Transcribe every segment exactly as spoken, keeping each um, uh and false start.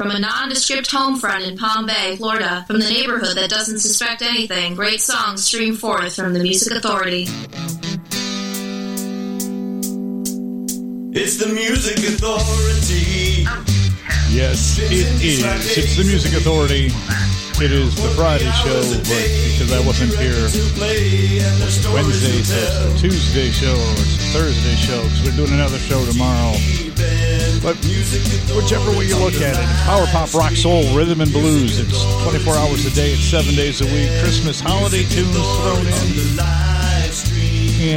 From a nondescript home front in Palm Bay, Florida, from the neighborhood that doesn't suspect anything, great songs stream forth from the Music Authority. It's the Music Authority. Yes, it is. It's the Music Authority. It is the Friday show, but because I wasn't here on Wednesday, so it's a Tuesday show, or it's a Thursday show, because we're doing another show tomorrow. But whichever way you look at it, it's power pop, rock, soul, rhythm, and blues. It's twenty-four hours a day, it's seven days a week, Christmas holiday tunes thrown in.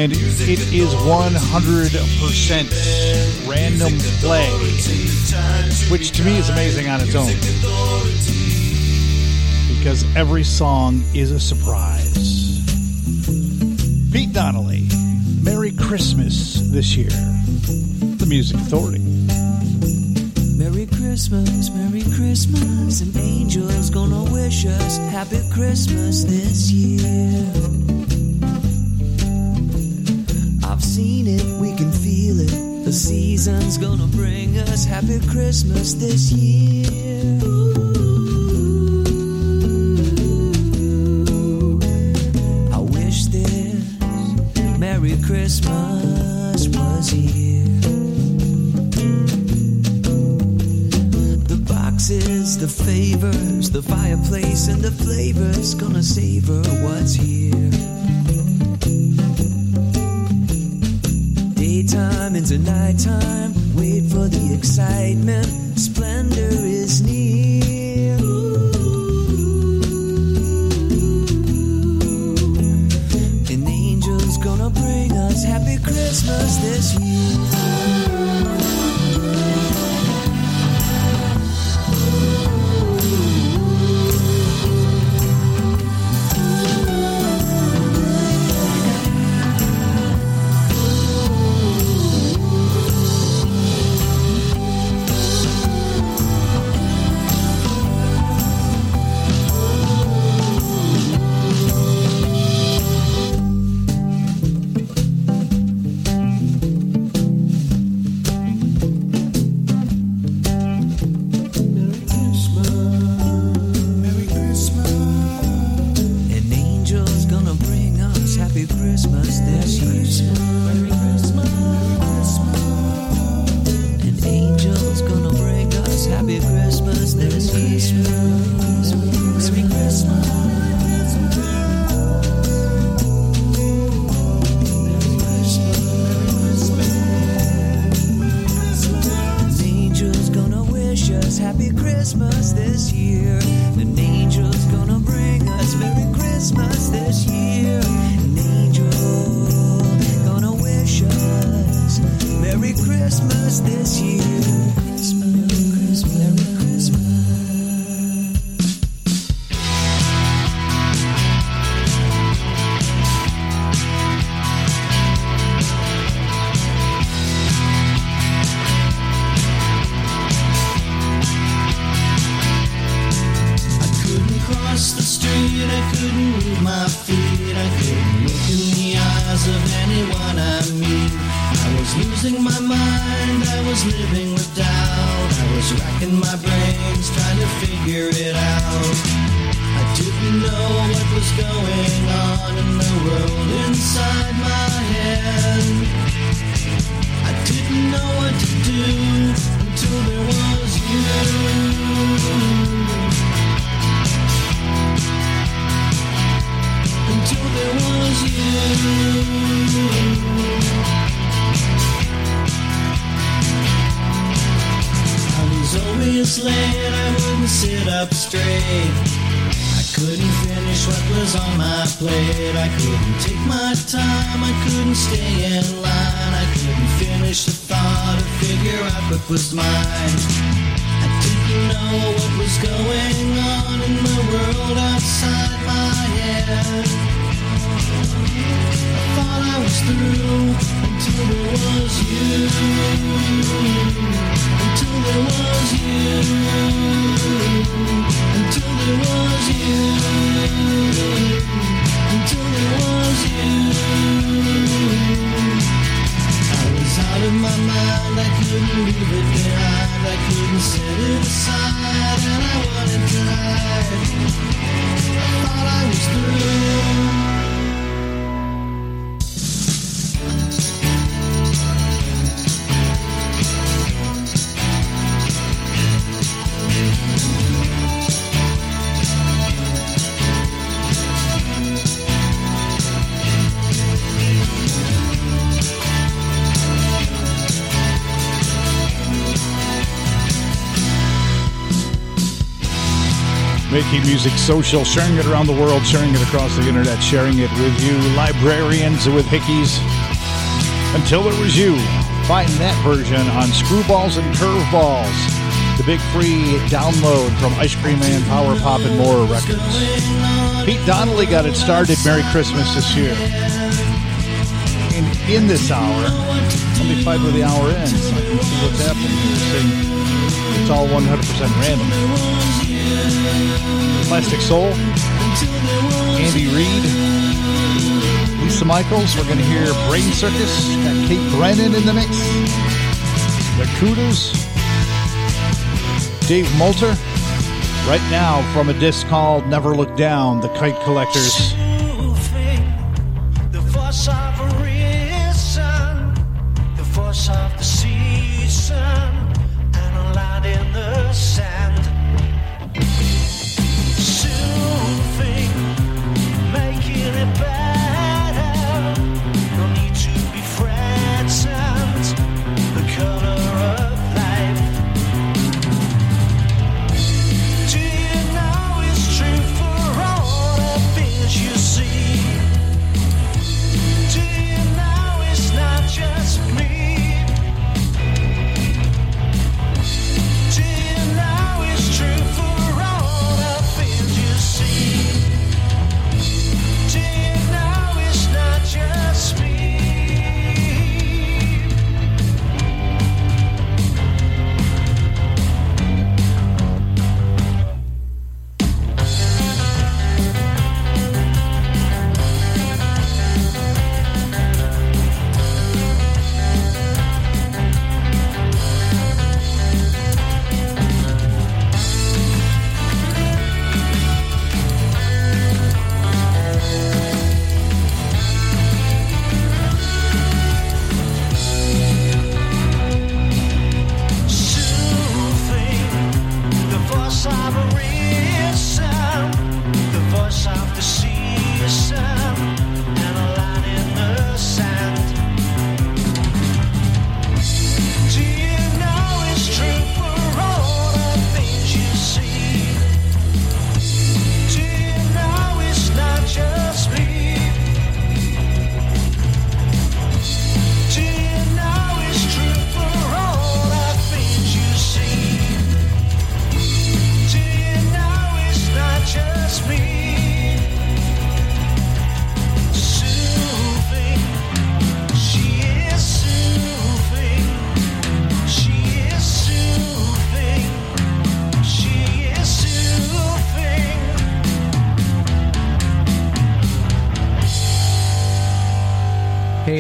And it is one hundred percent random play, which to me is amazing on its own, because every song is a surprise. Pete Donnelly, Merry Christmas this year, the Music Authority. Merry Christmas, Merry Christmas, and angels gonna wish us Happy Christmas this year. Seen it, we can feel it. The season's gonna bring us Happy Christmas this year. Ooh, I wish this Merry Christmas was here. The boxes, the favors, the fireplace, and the flavors, gonna savor what's here. Time into nighttime, wait for the excitement, splendor is near. Ooh, an angel's gonna bring us Happy Christmas this year. I couldn't set it Making music social, sharing it around the world, sharing it across the internet, sharing it with you, librarians with hickeys. Until There Was You, find that version on Screwballs and Curveballs, the big free download from Ice Cream Man, Power Pop, and More Records. Pete Donnelly got it started. Merry Christmas this year. And in this hour, I'll be five with the hour ends. I can see what's happening here. It's all one hundred percent random. Plastic Soul, Andy Reid, Lisa Michaels. We're going to hear Brain Circus. Got Kate Brennan in the mix. The Cudas, Dave Molter. Right now, from a disc called Never Look Down, the Kite Collectors.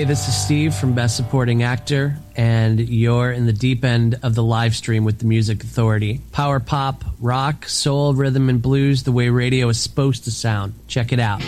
This is Steve from Best Supporting Actor, and you're in the deep end of the live stream with the Music Authority. Power pop, rock, soul, rhythm, and blues, the way radio is supposed to sound. Check it out.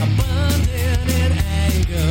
Abandoned anger.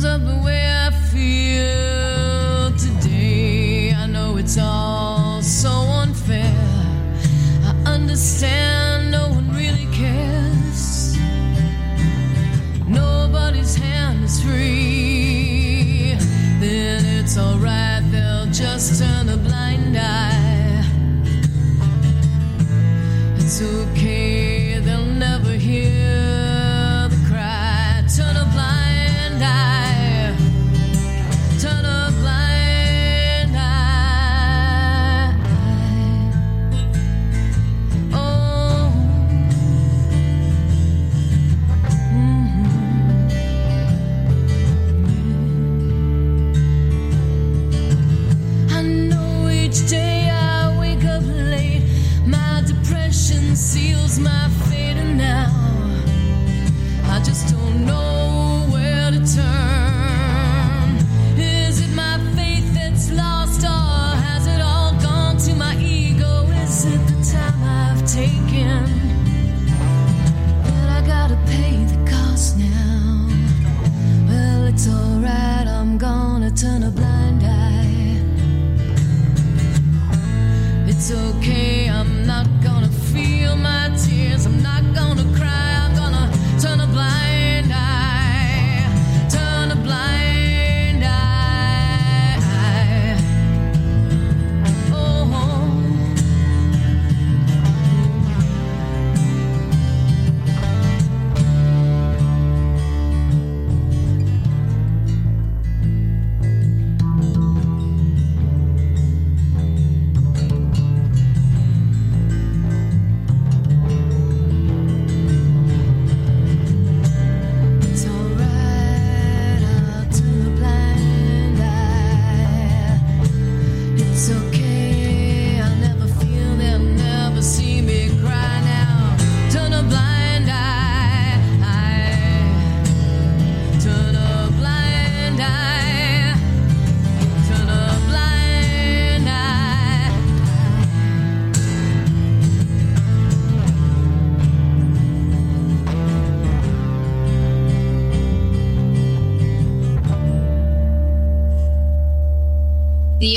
sums up the way I feel today. I know it's all so unfair. I understand no one really cares. Nobody's hand is free. Then it's alright, they'll just turn a blind eye. It's okay, they'll never hear. Turn a blind eye, turn a blind eye. Oh, mm-hmm. I know each day I wake up late, my depression seals my fate, and now I just don't know where to turn. Is it my faith that's lost, or has it all gone to my ego? Is it the time I've taken that I gotta pay the cost now? Well, it's alright, I'm gonna turn a blind eye. It's okay, I'm not gonna feel my tears, I'm not gonna cry. Turn a blind eye, turn a blind eye. Oh, the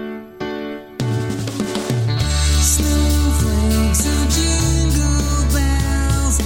you.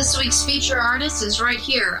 this week's feature artist is right here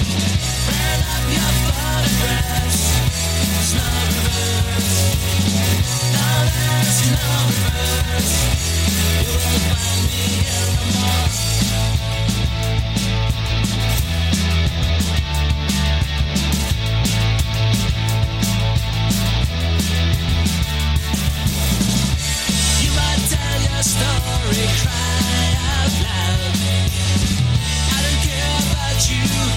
Burn up your photographs. There's no reverse. No, there's no reverse. You won't find me here no more. You might tell your story, cry out loud. I don't care about you.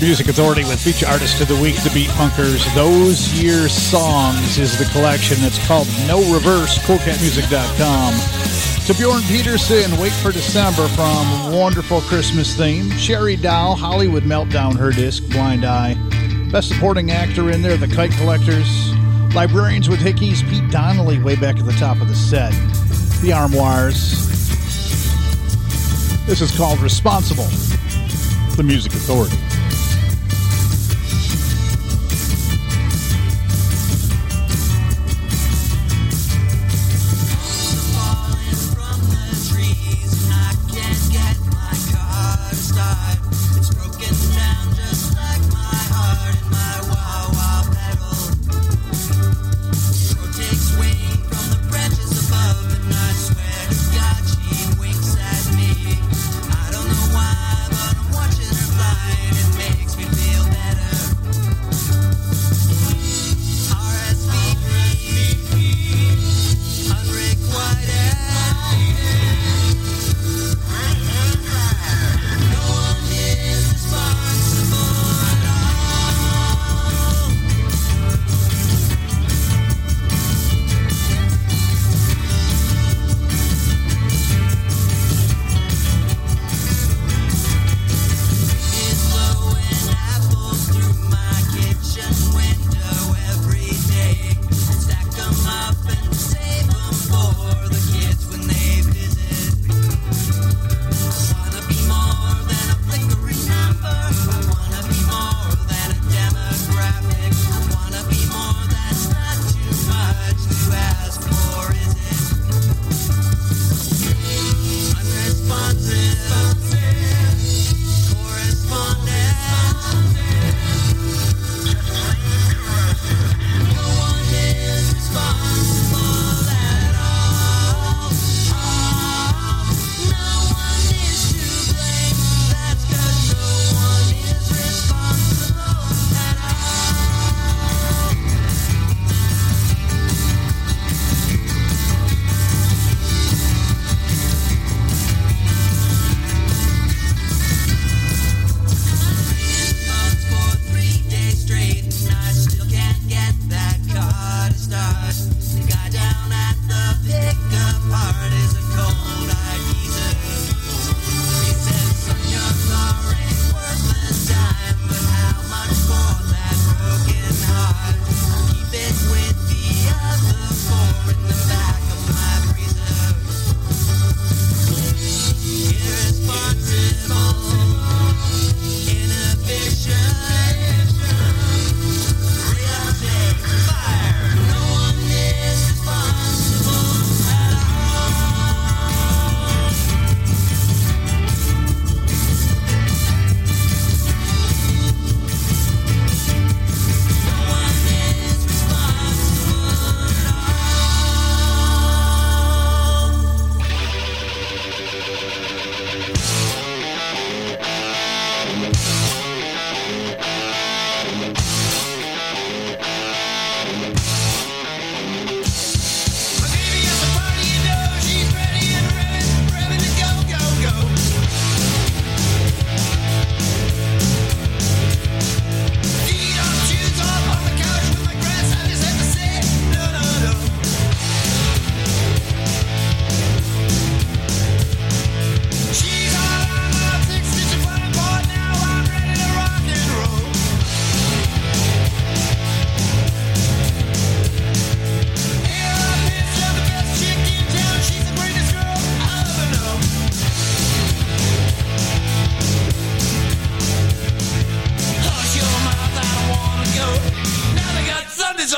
Music Authority with feature artist of the week, the Beat Punkers. Those Year Songs is the collection. It's called No Reverse, cool cat music dot com. To Bjorn Peterson, Wait for December from Wonderful Christmas Theme. Sherry Dow, Hollywood Meltdown, her disc, Blind Eye. Best Supporting Actor in there, the Kite Collectors. Librarians with Hickeys, Pete Donnelly, way back at the top of the set. The Armoires. This is called Responsible, the Music Authority. I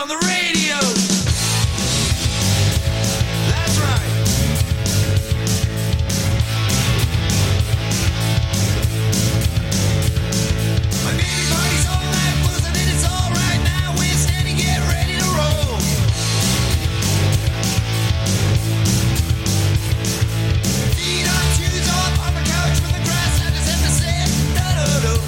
on the radio. That's right. My baby body's all that was and it's all right now. We're steady, get ready to roll. Feet on, shoes off, on the couch with the grass and it's ever said, da-da-da.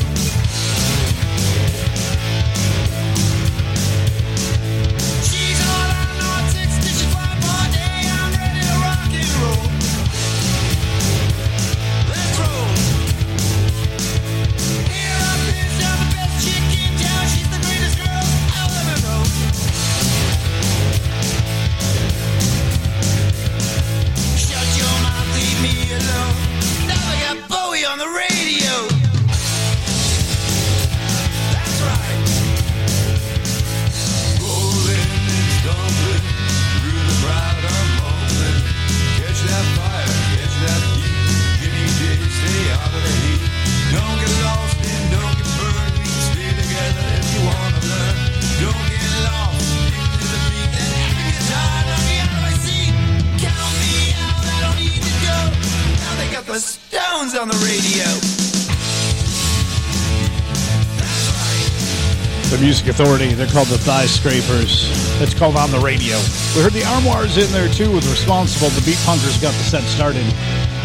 Music Authority. They're called the Thigh Scrapers. It's called On the Radio. We heard the Armoires in there too with Responsible. The Beat Punkers got the set started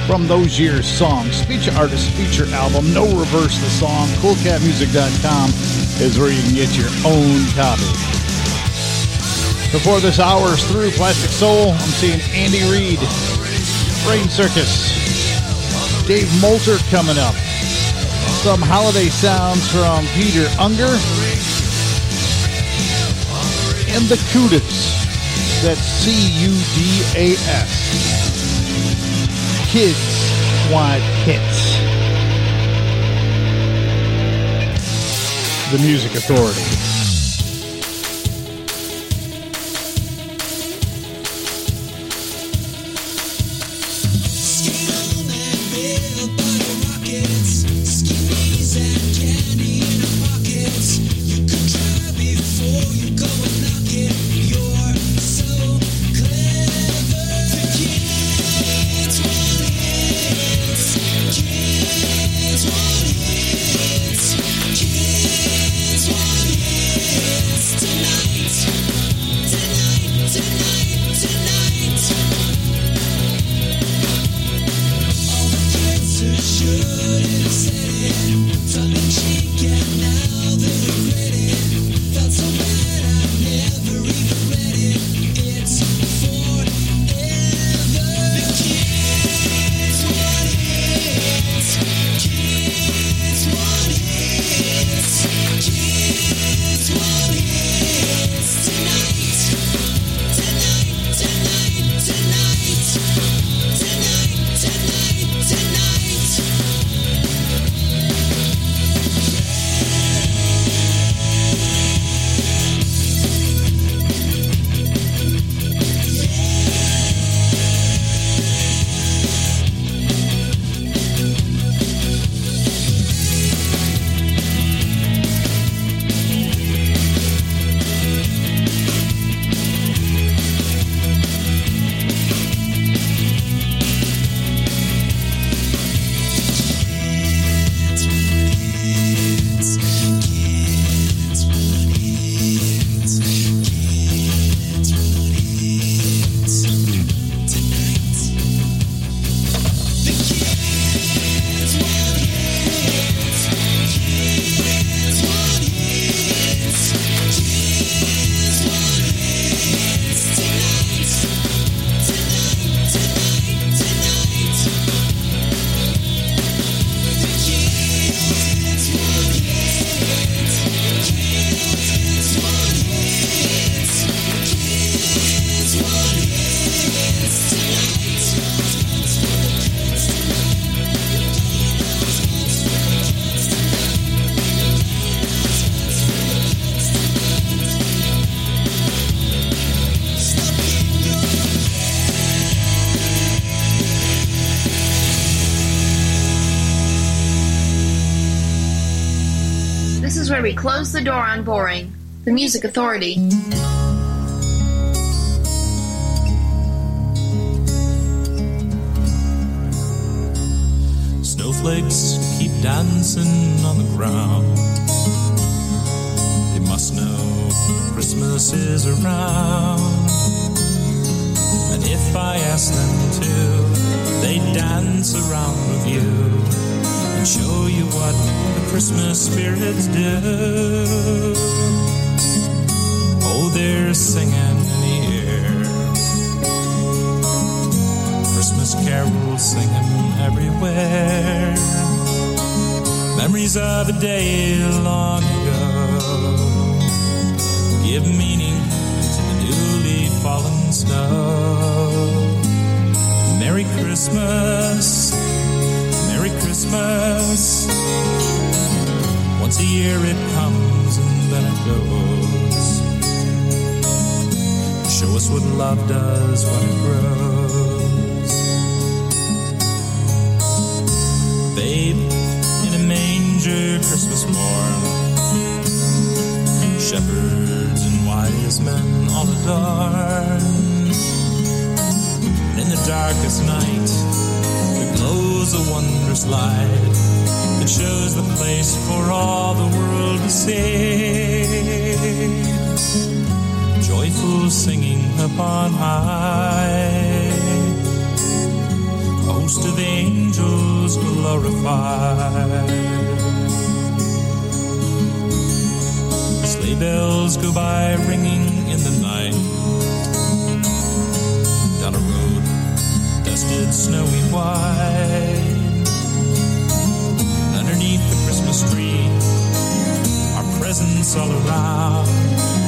from those years' songs. Feature artist, feature album, no reverse the song. cool cat music dot com is where you can get your own copy. Before this hour is through, Plastic Soul, I'm seeing Andy Reid, Brain Circus, Dave Molter coming up. Some holiday sounds from Peter Unger. And the Cudas, that's C U D A S. Kids Want Hits. The Music Authority. Close the door on boring. The Music Authority. snowflakes keep dancing on the ground. They must know Christmas is around. And if I ask them to, they dance around with you and show you what the Christmas spirits do. Oh, they're singing in the air, Christmas carols singing everywhere, memories of a day long ago give meaning to the newly fallen snow. Merry Christmas, Merry Christmas. Once a year it comes and then it goes. Show us what love does when it grows. Babe, in a manger Christmas born, shepherds and wise men all adorn. In the darkest night there glows a wondrous light that shows the place for all the world to see. Joyful singing upon high, a host of angels glorify. Sleigh bells go by ringing in the night, down a road dusted snowy wide. Underneath the Christmas tree, our presents all around,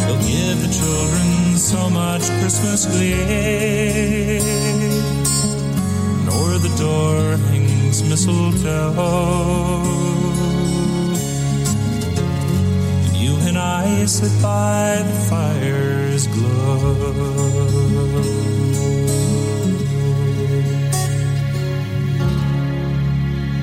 we'll give the children so much Christmas glee. And o'er the door hangs mistletoe, and you and I sit by the fire's glow.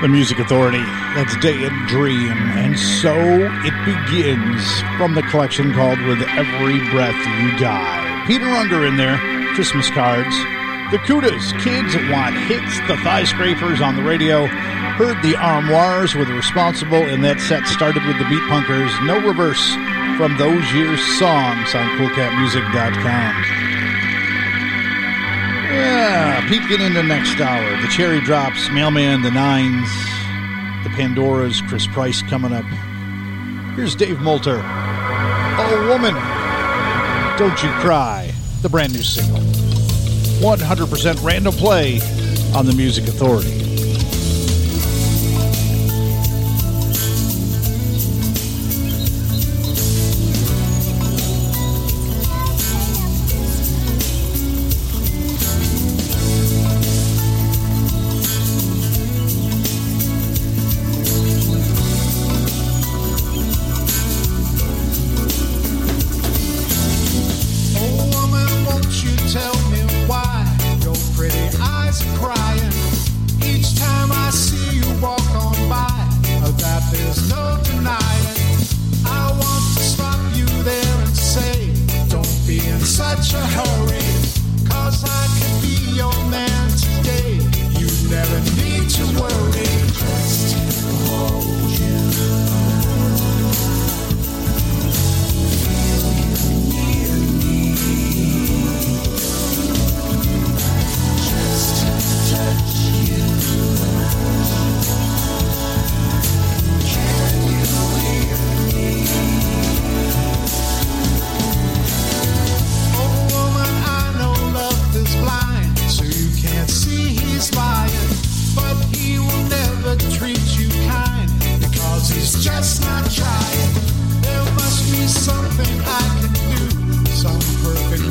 The Music Authority, that's Day and Dream, and so it begins from the collection called With Every Breath You Die. Peter Unger in there, Christmas cards. The Cudas, Kids Want Hits. The Thigh Scrapers on the radio. Heard the Armoires with Responsible, and that set started with the Beat Punkers. No reverse from those years' songs on cool cat music dot com. Yeah, peeping into next hour. The Cherry Drops, Mailman, the Nines, the Pandoras, Chris Price coming up. Here's Dave Molter. Oh, woman, don't you cry. The brand new single. one hundred percent random play on the Music Authority.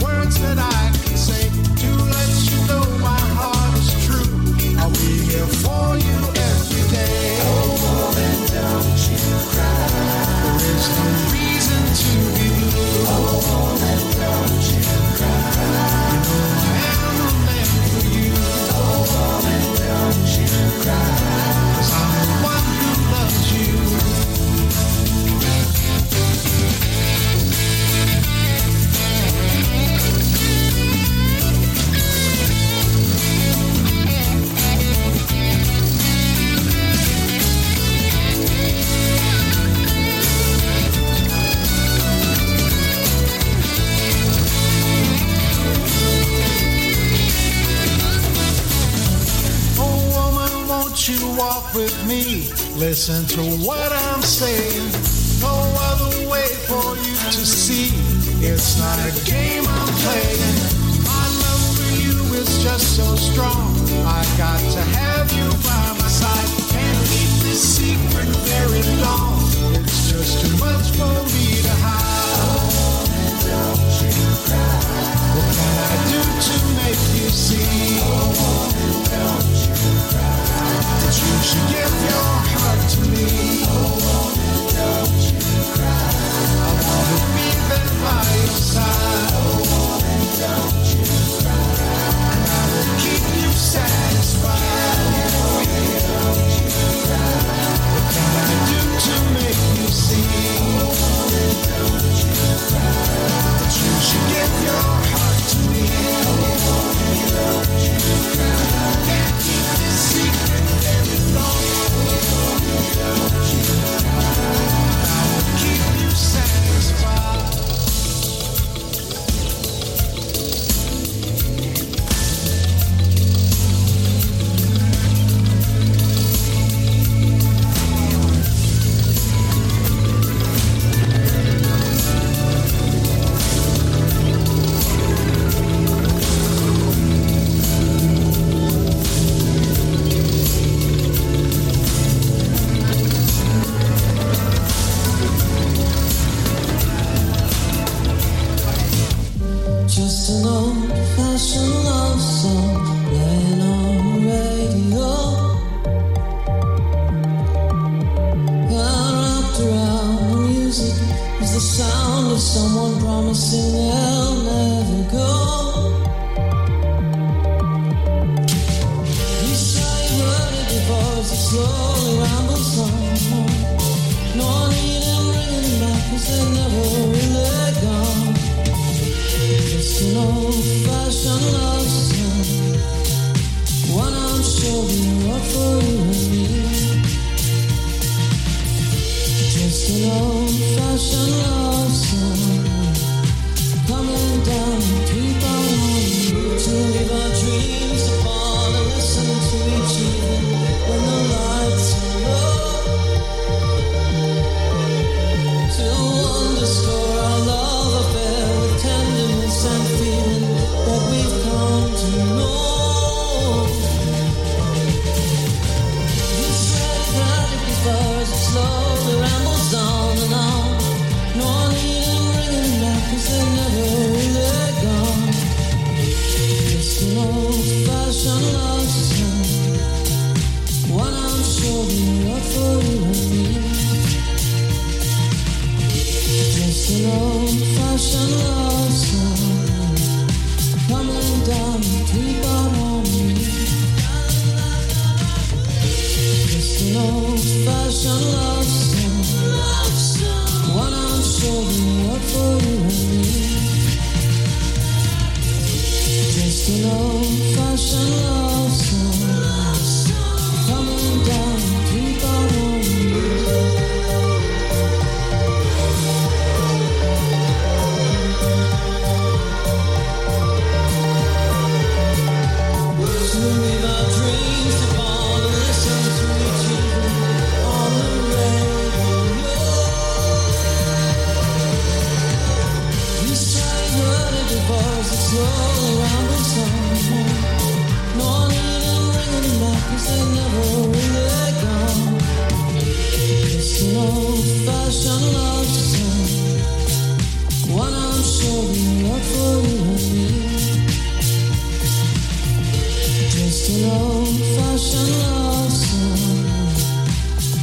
Words that I can say to let you know my heart is true. Are we Listen to what I'm saying. No other way for you to see. It's not a game I'm playing. My love for you is just so strong. I got to have you by my side. Can't keep this secret very long. It's just too much for me to hide. Oh, don't you cry. What can I do to make you see? Oh, don't you cry. That you should give your heart to me. Oh, woman, don't you cry. I want to be there by your side. Oh, woman, don't you cry. And I will keep you satisfied. Oh, woman, don't you cry. What can I do to make you see? Oh, woman, don't you cry. That you should give your heart to me. Oh, woman, don't you cry. I can't keep this secret.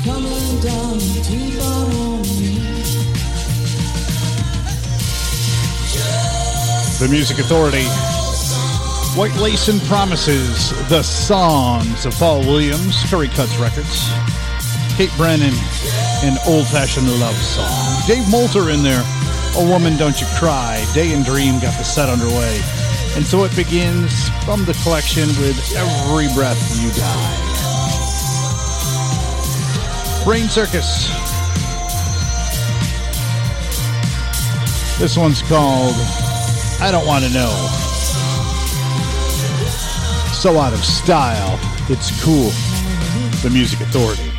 Coming down, keep on me. the Music Authority. White Lace and Promises, the Songs of Paul Williams, Curry Cuts Records. Kate Brennan, an old-fashioned love song. Dave Molter in there, Oh Woman Don't You Cry. Day and Dream got the set underway. And so it begins from the collection with Every Breath You Die. Brain Circus. This one's called I Don't Want to Know. So out of style, it's cool. The Music Authority.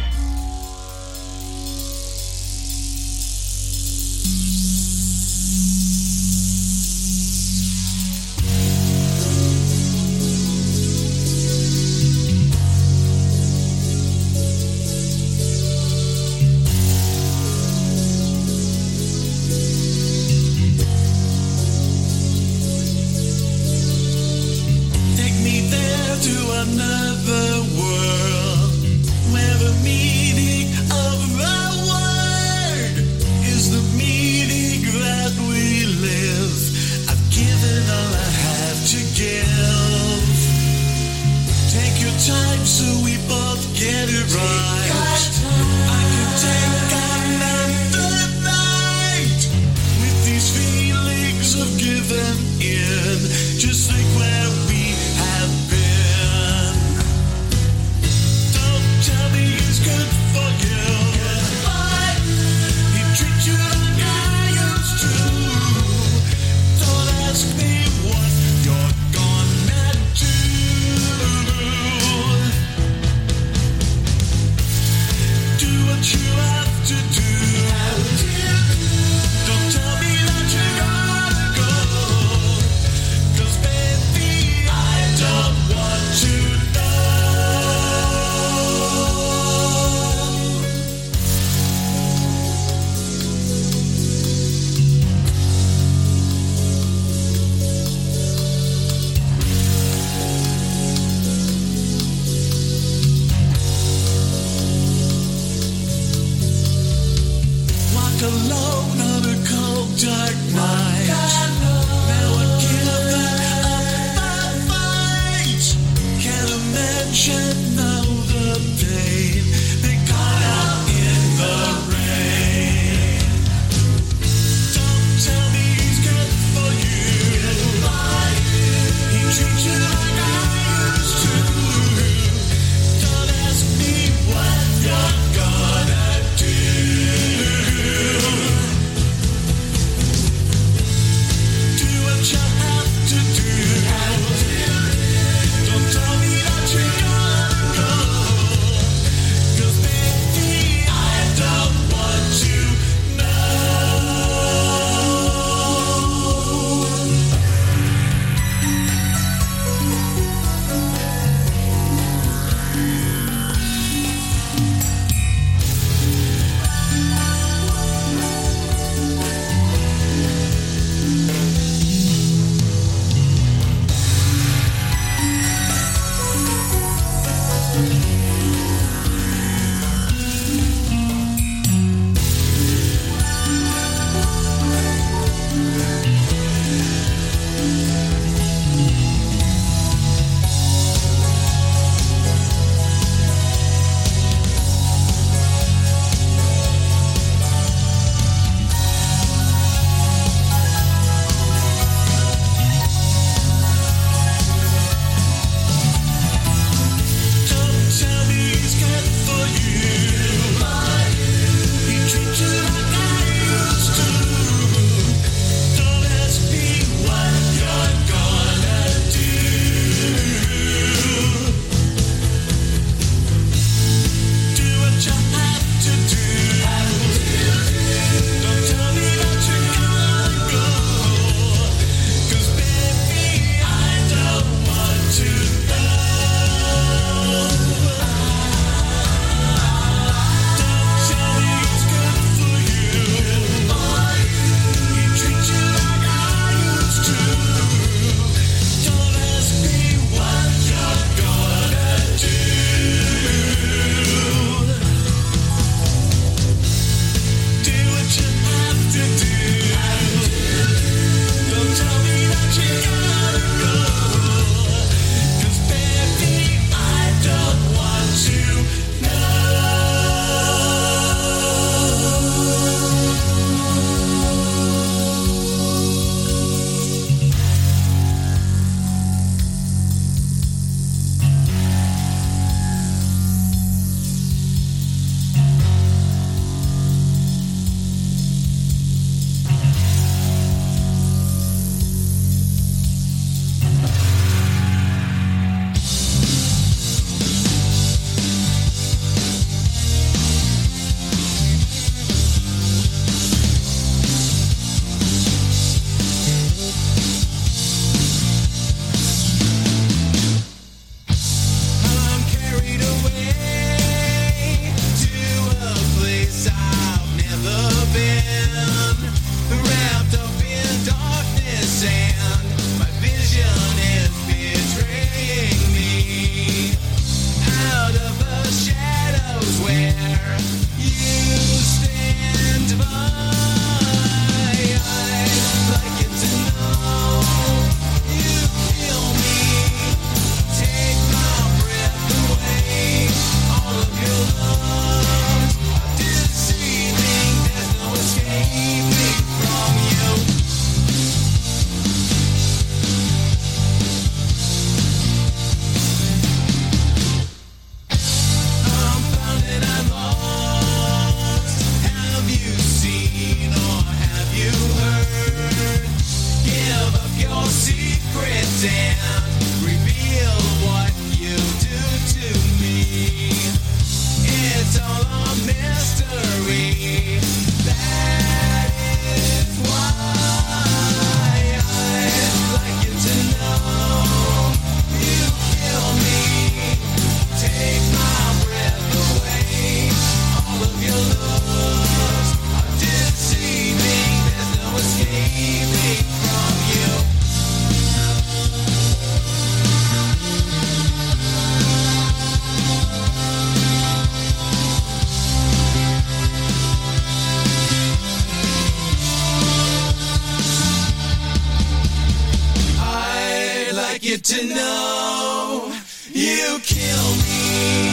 get to know you. Kill me,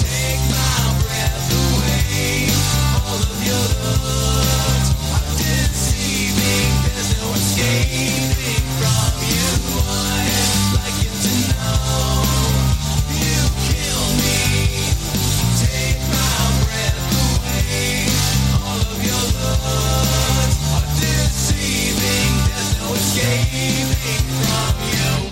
take my breath away, all of your looks are deceiving, there's no escaping from you. I'd like you to know you kill me, take my breath away, all of your looks are deceiving, there's no escaping from you.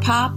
Pop,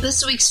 This week's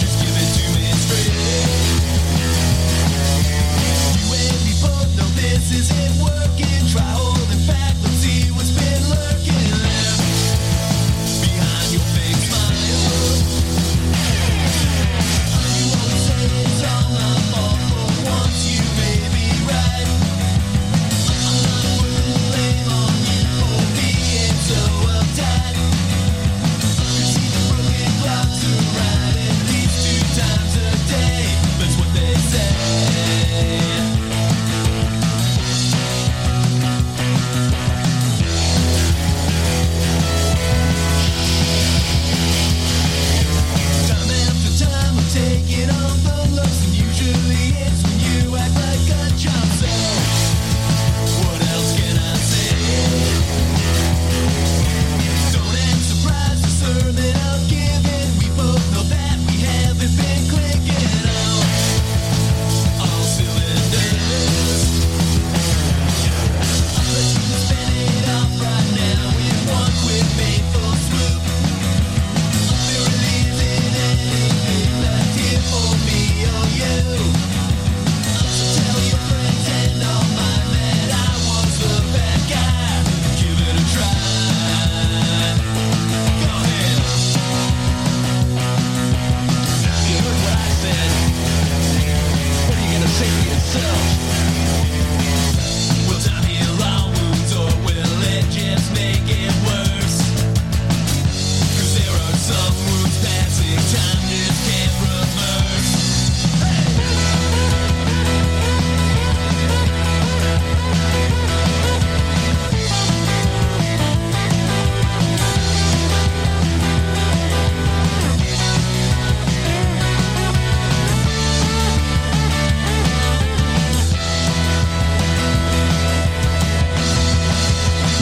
Just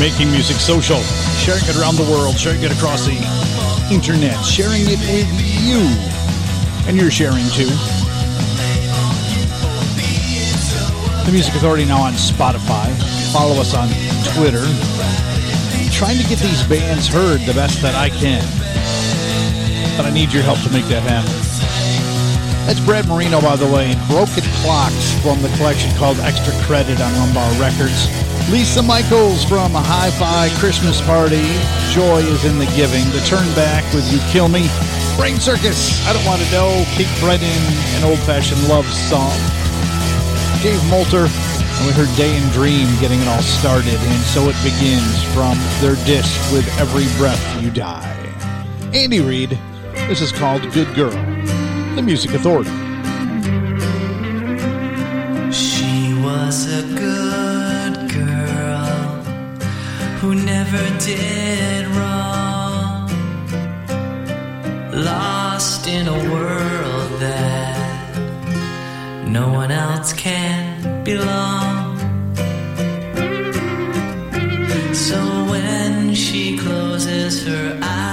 Making music social, sharing it around the world, sharing it across the internet, sharing it with you. And you're sharing too. The Music Authority now on Spotify. Follow us on Twitter. I'm trying to get these bands heard the best that I can. But I need your help to make that happen. That's Brad Marino, by the way. Broken Clocks from the collection called Extra Credit on Lumbar Records. Lisa Michaels from Hi-Fi Christmas Party. Joy is in the Giving. The Turn Back with You Kill Me. Brain Circus, I Don't Want to Know. Kate Brennan, an old-fashioned love song. Dave Molter, and we heard Day and Dream getting it all started. And So It Begins from their disc With Every Breath You Die. Andy Reid, this is called Good Girl. The Music Authority. She was a good girl who never did wrong, lost in a world that no one else can belong. So when she closes her eyes,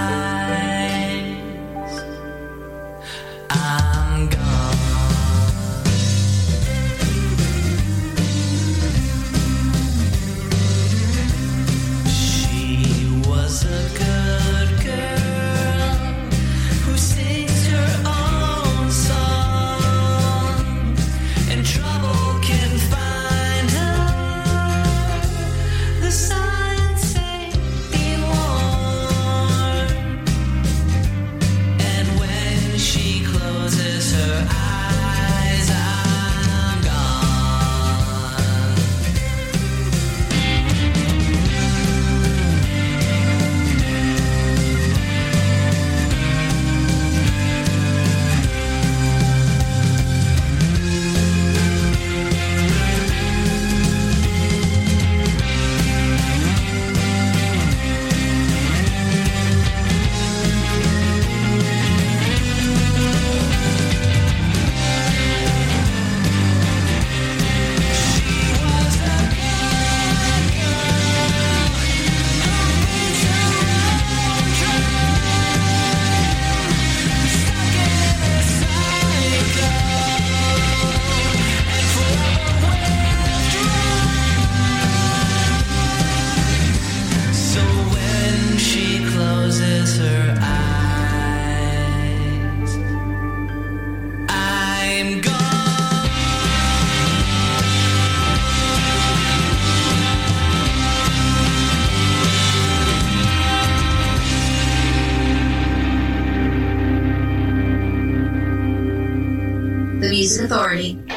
Authority. Now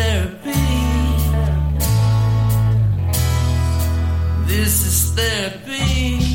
therapy. This is therapy.